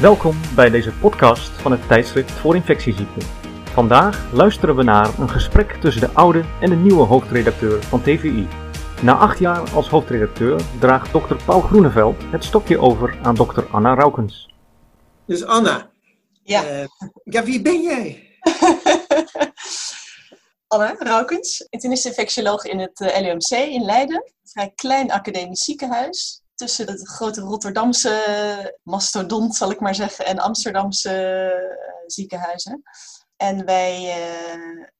Welkom bij deze podcast van het Tijdschrift voor Infectieziekten. Vandaag luisteren we naar een gesprek tussen de oude en de nieuwe hoofdredacteur van TVI. Na 8 jaar als hoofdredacteur draagt dokter Paul Groeneveld het stokje over aan dokter Anna Roukens. Dus Anna, ja. Wie ben jij? Anna Roukens, internist infectioloog in het LUMC in Leiden. Een vrij klein academisch ziekenhuis. Tussen het grote Rotterdamse mastodont, zal ik maar zeggen, en Amsterdamse ziekenhuizen. En wij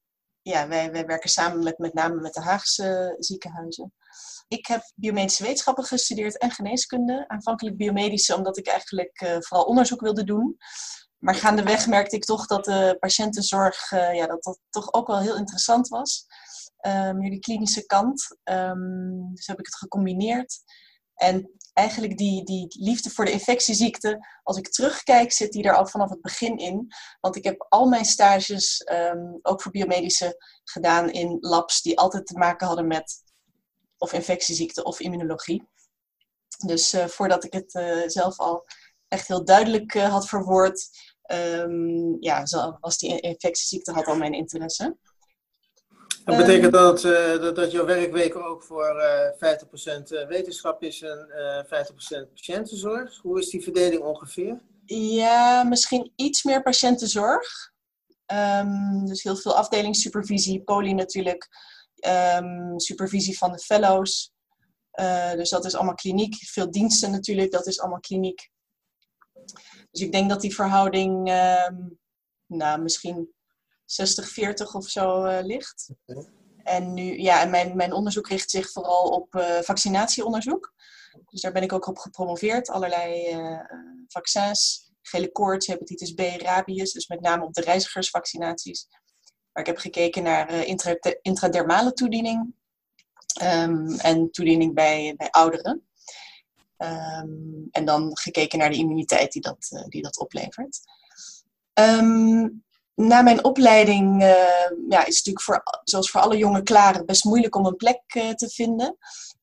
werken samen met name met de Haagse ziekenhuizen. Ik heb biomedische wetenschappen gestudeerd en geneeskunde. Aanvankelijk biomedische, omdat ik eigenlijk vooral onderzoek wilde doen. Maar gaandeweg merkte ik toch dat de patiëntenzorg dat toch ook wel heel interessant was. Meer de klinische kant. Dus heb ik het gecombineerd. En eigenlijk die liefde voor de infectieziekte, als ik terugkijk, zit die er al vanaf het begin in. Want ik heb al mijn stages, ook voor biomedische, gedaan in labs die altijd te maken hadden met of infectieziekte of immunologie. Dus voordat ik het zelf al echt heel duidelijk had verwoord, was die infectieziekte had al mijn interesse. Dat betekent dat jouw werkweek ook voor 50% wetenschap is en 50% patiëntenzorg. Hoe is die verdeling ongeveer? Ja, misschien iets meer patiëntenzorg. Dus heel veel afdelingssupervisie, poli natuurlijk. Supervisie van de fellows. Dus dat is allemaal kliniek. Veel diensten natuurlijk, dat is allemaal kliniek. Dus ik denk dat die verhouding misschien 60-40 of zo ligt. Okay. En nu, mijn onderzoek richt zich vooral op vaccinatieonderzoek. Dus daar ben ik ook op gepromoveerd. Allerlei vaccins, gele koorts, hepatitis B, rabies. Dus met name op de reizigersvaccinaties. Maar ik heb gekeken naar intradermale toediening. En toediening bij ouderen. En dan gekeken naar de immuniteit die dat oplevert. Na mijn opleiding is het natuurlijk zoals voor alle jonge klaren best moeilijk om een plek te vinden.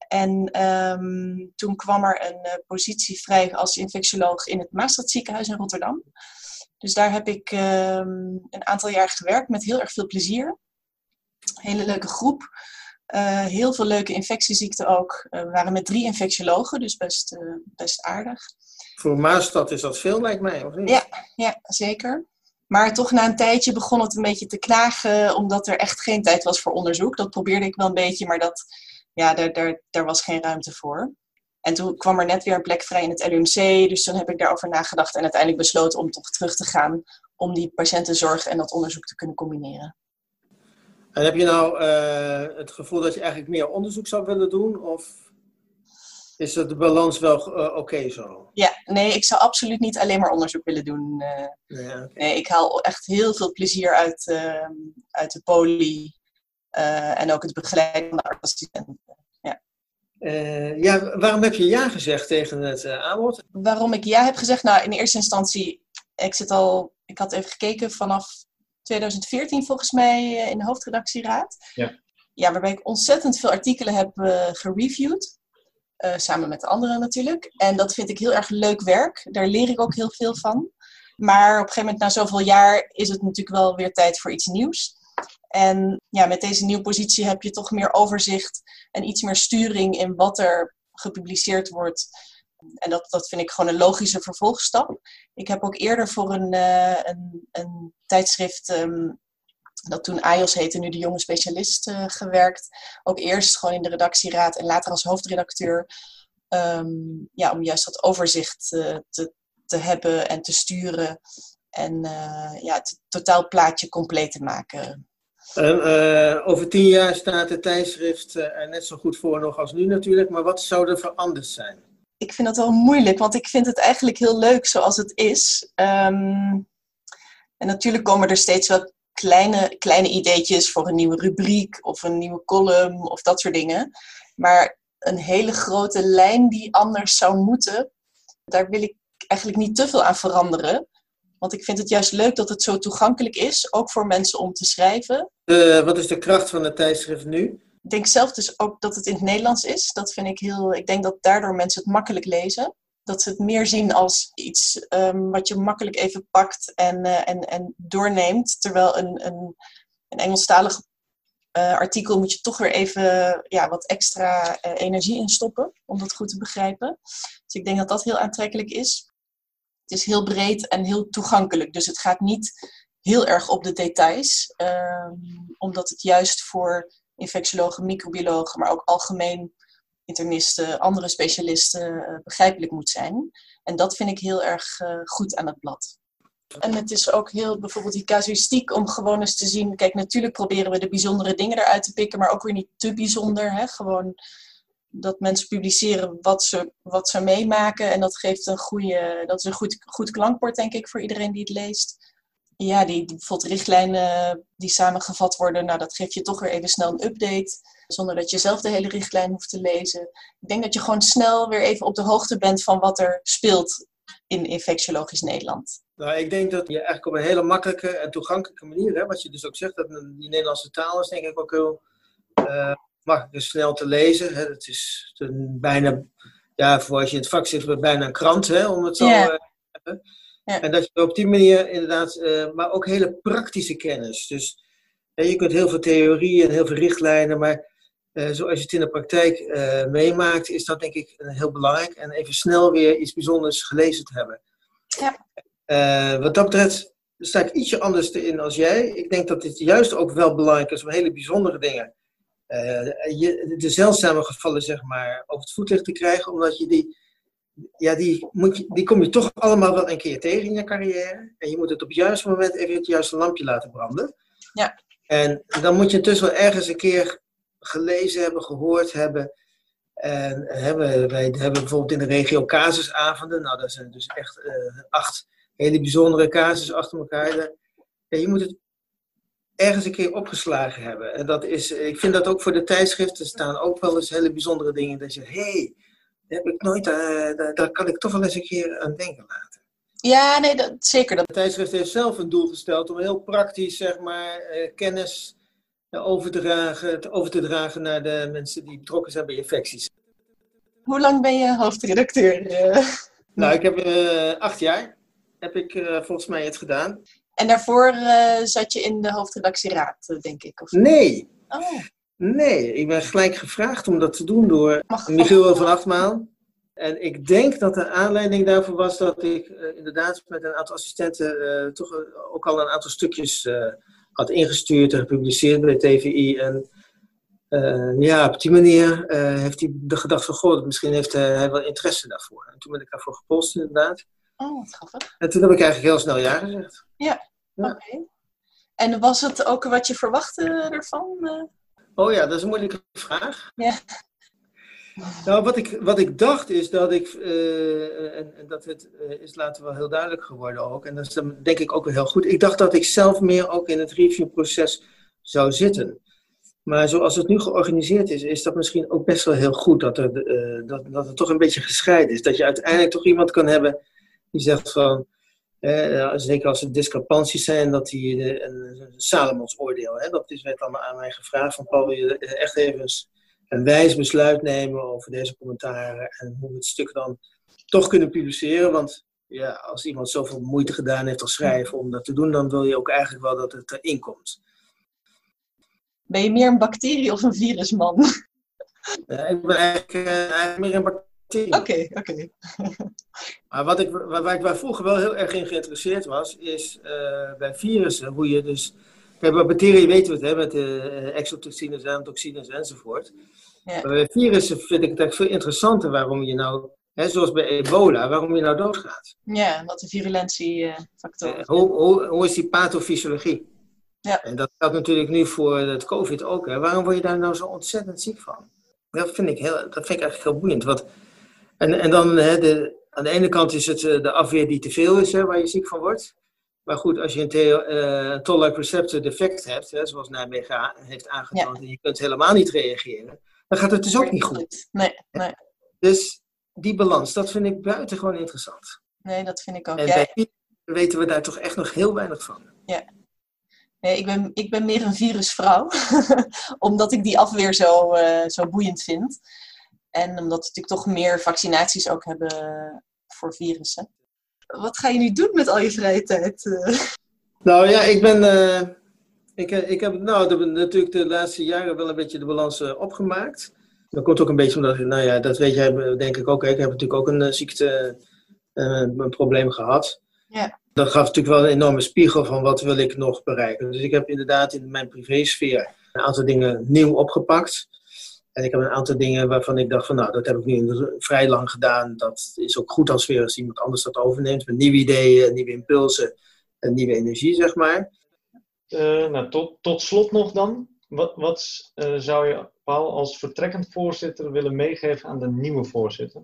En toen kwam er een positie vrij als infectioloog in het Maastad ziekenhuis in Rotterdam. Dus daar heb ik een aantal jaar gewerkt met heel erg veel plezier. Hele leuke groep. Heel veel leuke infectieziekten ook. We waren met 3 infectiologen, dus best aardig. Voor Maastad is dat veel, lijkt mij, of niet? Ja, zeker. Maar toch na een tijdje begon het een beetje te knagen, omdat er echt geen tijd was voor onderzoek. Dat probeerde ik wel een beetje, maar daar was geen ruimte voor. En toen kwam er net weer een plek vrij in het LUMC, dus toen heb ik daarover nagedacht en uiteindelijk besloten om toch terug te gaan om die patiëntenzorg en dat onderzoek te kunnen combineren. En heb je nou het gevoel dat je eigenlijk meer onderzoek zou willen doen, of is de balans wel oké zo? Ja, nee, ik zou absoluut niet alleen maar onderzoek willen doen. Nee, ik haal echt heel veel plezier uit de poli en ook het begeleiden van de artsen. Ja. Waarom heb je ja gezegd tegen het aanbod? Waarom ik ja heb gezegd? Nou, in eerste instantie, ik had even gekeken vanaf 2014 volgens mij in de hoofdredactieraad. Ja, waarbij ik ontzettend veel artikelen heb gereviewd. Samen met de anderen natuurlijk. En dat vind ik heel erg leuk werk. Daar leer ik ook heel veel van. Maar op een gegeven moment, na zoveel jaar, is het natuurlijk wel weer tijd voor iets nieuws. En ja, met deze nieuwe positie heb je toch meer overzicht en iets meer sturing in wat er gepubliceerd wordt. En dat vind ik gewoon een logische vervolgstap. Ik heb ook eerder voor een tijdschrift, dat toen AJOS heette, nu de jonge specialist, gewerkt. Ook eerst gewoon in de redactieraad en later als hoofdredacteur. Om juist dat overzicht te hebben en te sturen. En het totaalplaatje compleet te maken. Over 10 jaar staat het tijdschrift er net zo goed voor nog als nu natuurlijk. Maar wat zou er veranderd zijn? Ik vind dat wel moeilijk, want ik vind het eigenlijk heel leuk zoals het is. En natuurlijk komen er steeds wat kleine ideetjes voor een nieuwe rubriek of een nieuwe column of dat soort dingen. Maar een hele grote lijn die anders zou moeten, daar wil ik eigenlijk niet te veel aan veranderen. Want ik vind het juist leuk dat het zo toegankelijk is, ook voor mensen om te schrijven. Wat is de kracht van het tijdschrift nu? Ik denk zelf dus ook dat het in het Nederlands is. Dat vind ik heel. Ik denk dat daardoor mensen het makkelijk lezen. Dat ze het meer zien als iets wat je makkelijk even pakt en doorneemt. Terwijl een Engelstalig artikel moet je toch weer even wat extra energie in stoppen. Om dat goed te begrijpen. Dus ik denk dat dat heel aantrekkelijk is. Het is heel breed en heel toegankelijk. Dus het gaat niet heel erg op de details. Omdat het juist voor infectiologen, microbiologen, maar ook algemeen internisten, andere specialisten begrijpelijk moet zijn. En dat vind ik heel erg goed aan het blad. En het is ook heel, bijvoorbeeld die casuïstiek, om gewoon eens te zien. Kijk, natuurlijk proberen we de bijzondere dingen eruit te pikken, maar ook weer niet te bijzonder. Hè? Gewoon dat mensen publiceren wat ze meemaken. En dat geeft een goed klankbord, denk ik, voor iedereen die het leest. Ja, bijvoorbeeld richtlijnen die samengevat worden. Nou, dat geeft je toch weer even snel een update. Zonder dat je zelf de hele richtlijn hoeft te lezen. Ik denk dat je gewoon snel weer even op de hoogte bent van wat er speelt in infectiologisch Nederland. Nou, ik denk dat je eigenlijk op een hele makkelijke en toegankelijke manier, hè, wat je dus ook zegt, dat die Nederlandse taal is denk ik ook heel makkelijk en snel te lezen. Hè. Het is bijna, voor als je in het vak zit, bijna een krant, hè, om het zo te hebben. Ja. En dat je op die manier inderdaad, maar ook hele praktische kennis. Dus je kunt heel veel theorieën en heel veel richtlijnen, maar zoals je het in de praktijk meemaakt, is dat denk ik heel belangrijk. En even snel weer iets bijzonders gelezen te hebben. Ja. Wat dat betreft sta ik ietsje anders in als jij. Ik denk dat dit juist ook wel belangrijk is om hele bijzondere dingen, de zeldzame gevallen zeg maar, over het voetlicht te krijgen, omdat je die... Ja, die kom je toch allemaal wel een keer tegen in je carrière. En je moet het op het juiste moment even het juiste lampje laten branden. Ja. En dan moet je intussen wel ergens een keer gelezen hebben, gehoord hebben. En wij hebben bijvoorbeeld in de regio casusavonden. Nou, daar zijn dus echt 8 hele bijzondere casus achter elkaar. En je moet het ergens een keer opgeslagen hebben. En dat is, ik vind dat ook voor de tijdschriften staan ook wel eens hele bijzondere dingen. Dat je, hey, heb ik nooit, daar kan ik toch wel eens een keer aan denken laten. Ja, nee, zeker. De tijdschrift heeft zelf een doel gesteld om heel praktisch, zeg maar, kennis over te dragen naar de mensen die betrokken zijn bij infecties. Hoe lang ben je hoofdredacteur? Nou, ik heb 8 jaar, heb ik volgens mij het gedaan. En daarvoor zat je in de hoofdredactieraad, denk ik? Of... Nee. Oh. Nee, ik ben gelijk gevraagd om dat te doen door Michiel van maanden. En ik denk dat de aanleiding daarvoor was dat ik inderdaad met een aantal assistenten toch ook al een aantal stukjes had ingestuurd en gepubliceerd bij TVI. En op die manier heeft hij de gedachte van, goh, misschien heeft hij wel interesse daarvoor. En toen ben ik daarvoor gepolst inderdaad. Oh, wat grappig. En toen heb ik eigenlijk heel snel ja gezegd. Ja. Oké. En was het ook wat je verwachtte ervan? Oh ja, dat is een moeilijke vraag. Ja. Nou, wat ik dacht is dat ik, en dat het is later wel heel duidelijk geworden ook, en dat is dan denk ik ook wel heel goed, ik dacht dat ik zelf meer ook in het reviewproces zou zitten. Maar zoals het nu georganiseerd is dat misschien ook best wel heel goed, dat het toch een beetje gescheiden is. Dat je uiteindelijk toch iemand kan hebben die zegt van, zeker als er discrepanties zijn, dat hij een Salomons oordeel, hè, dat werd allemaal aan mij gevraagd van, Paul, wil je echt even een wijs besluit nemen over deze commentaren en hoe we het stuk dan toch kunnen publiceren, want ja, als iemand zoveel moeite gedaan heeft als schrijven om dat te doen, dan wil je ook eigenlijk wel dat het erin komt. Ben je meer een bacterie of een virusman? Ik ben eigenlijk meer een bacterie. Oké. Maar waar ik vroeger wel heel erg in geïnteresseerd was, is bij virussen, hoe je dus... Kijk, bij bacteriën weten we het, hè, met exotoxines, toxines enzovoort. Ja. Maar bij virussen vind ik het echt veel interessanter waarom je nou, hè, zoals bij Ebola, waarom je nou doodgaat. Ja, wat de virulentiefactor is. Hoe is die pathofysiologie? Ja. En dat geldt natuurlijk nu voor het COVID ook. Hè. Waarom word je daar nou zo ontzettend ziek van? Dat vind ik eigenlijk heel boeiend. En dan, aan de ene kant is het de afweer die te veel is, hè, waar je ziek van wordt. Maar goed, als je een toll-like receptor defect hebt, hè, zoals Nijmegen heeft aangetoond, en je kunt helemaal niet reageren, dan gaat het dus ook niet goed. Nee. Dus die balans, dat vind ik buitengewoon interessant. Nee, dat vind ik ook. En bij weten we daar toch echt nog heel weinig van. Ja. Nee, ik ben meer een virusvrouw, omdat ik die afweer zo boeiend vind. En omdat we natuurlijk toch meer vaccinaties ook hebben voor virussen. Wat ga je nu doen met al je vrije tijd? Nou ja, ik heb natuurlijk de laatste jaren wel een beetje de balans opgemaakt. Dat komt ook een beetje omdat, nou ja, dat weet jij denk ik ook. Ik heb natuurlijk ook een ziekte, een probleem gehad. Ja. Dat gaf natuurlijk wel een enorme spiegel van wat wil ik nog bereiken. Dus ik heb inderdaad in mijn privésfeer een aantal dingen nieuw opgepakt. En ik heb een aantal dingen waarvan ik dacht van, nou, dat heb ik nu vrij lang gedaan. Dat is ook goed als weer als iemand anders dat overneemt. Met nieuwe ideeën, nieuwe impulsen en nieuwe energie, zeg maar. Nou, tot slot nog dan. Wat zou je, Paul, als vertrekkend voorzitter willen meegeven aan de nieuwe voorzitter?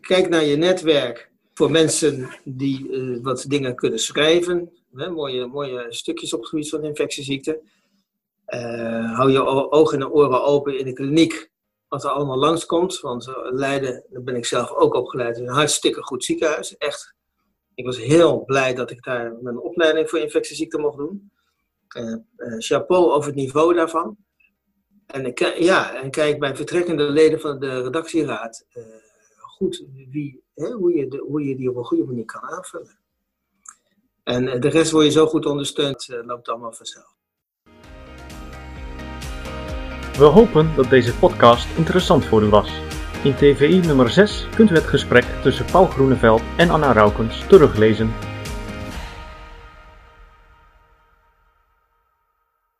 Kijk naar je netwerk voor mensen die wat dingen kunnen schrijven. Hè, mooie stukjes op het gebied van infectieziekten. Hou je ogen en oren open in de kliniek wat er allemaal langskomt. Want Leiden, daar ben ik zelf ook opgeleid, is een hartstikke goed ziekenhuis. Echt, ik was heel blij dat ik daar mijn opleiding voor infectieziekten mocht doen. Chapeau over het niveau daarvan. En kijk bij vertrekkende leden van de redactieraad goed hoe je die op een goede manier kan aanvullen. En de rest word je zo goed ondersteund, loopt allemaal vanzelf. We hopen dat deze podcast interessant voor u was. In TVI nummer 6 kunt u het gesprek tussen Paul Groeneveld en Anna Roukens teruglezen.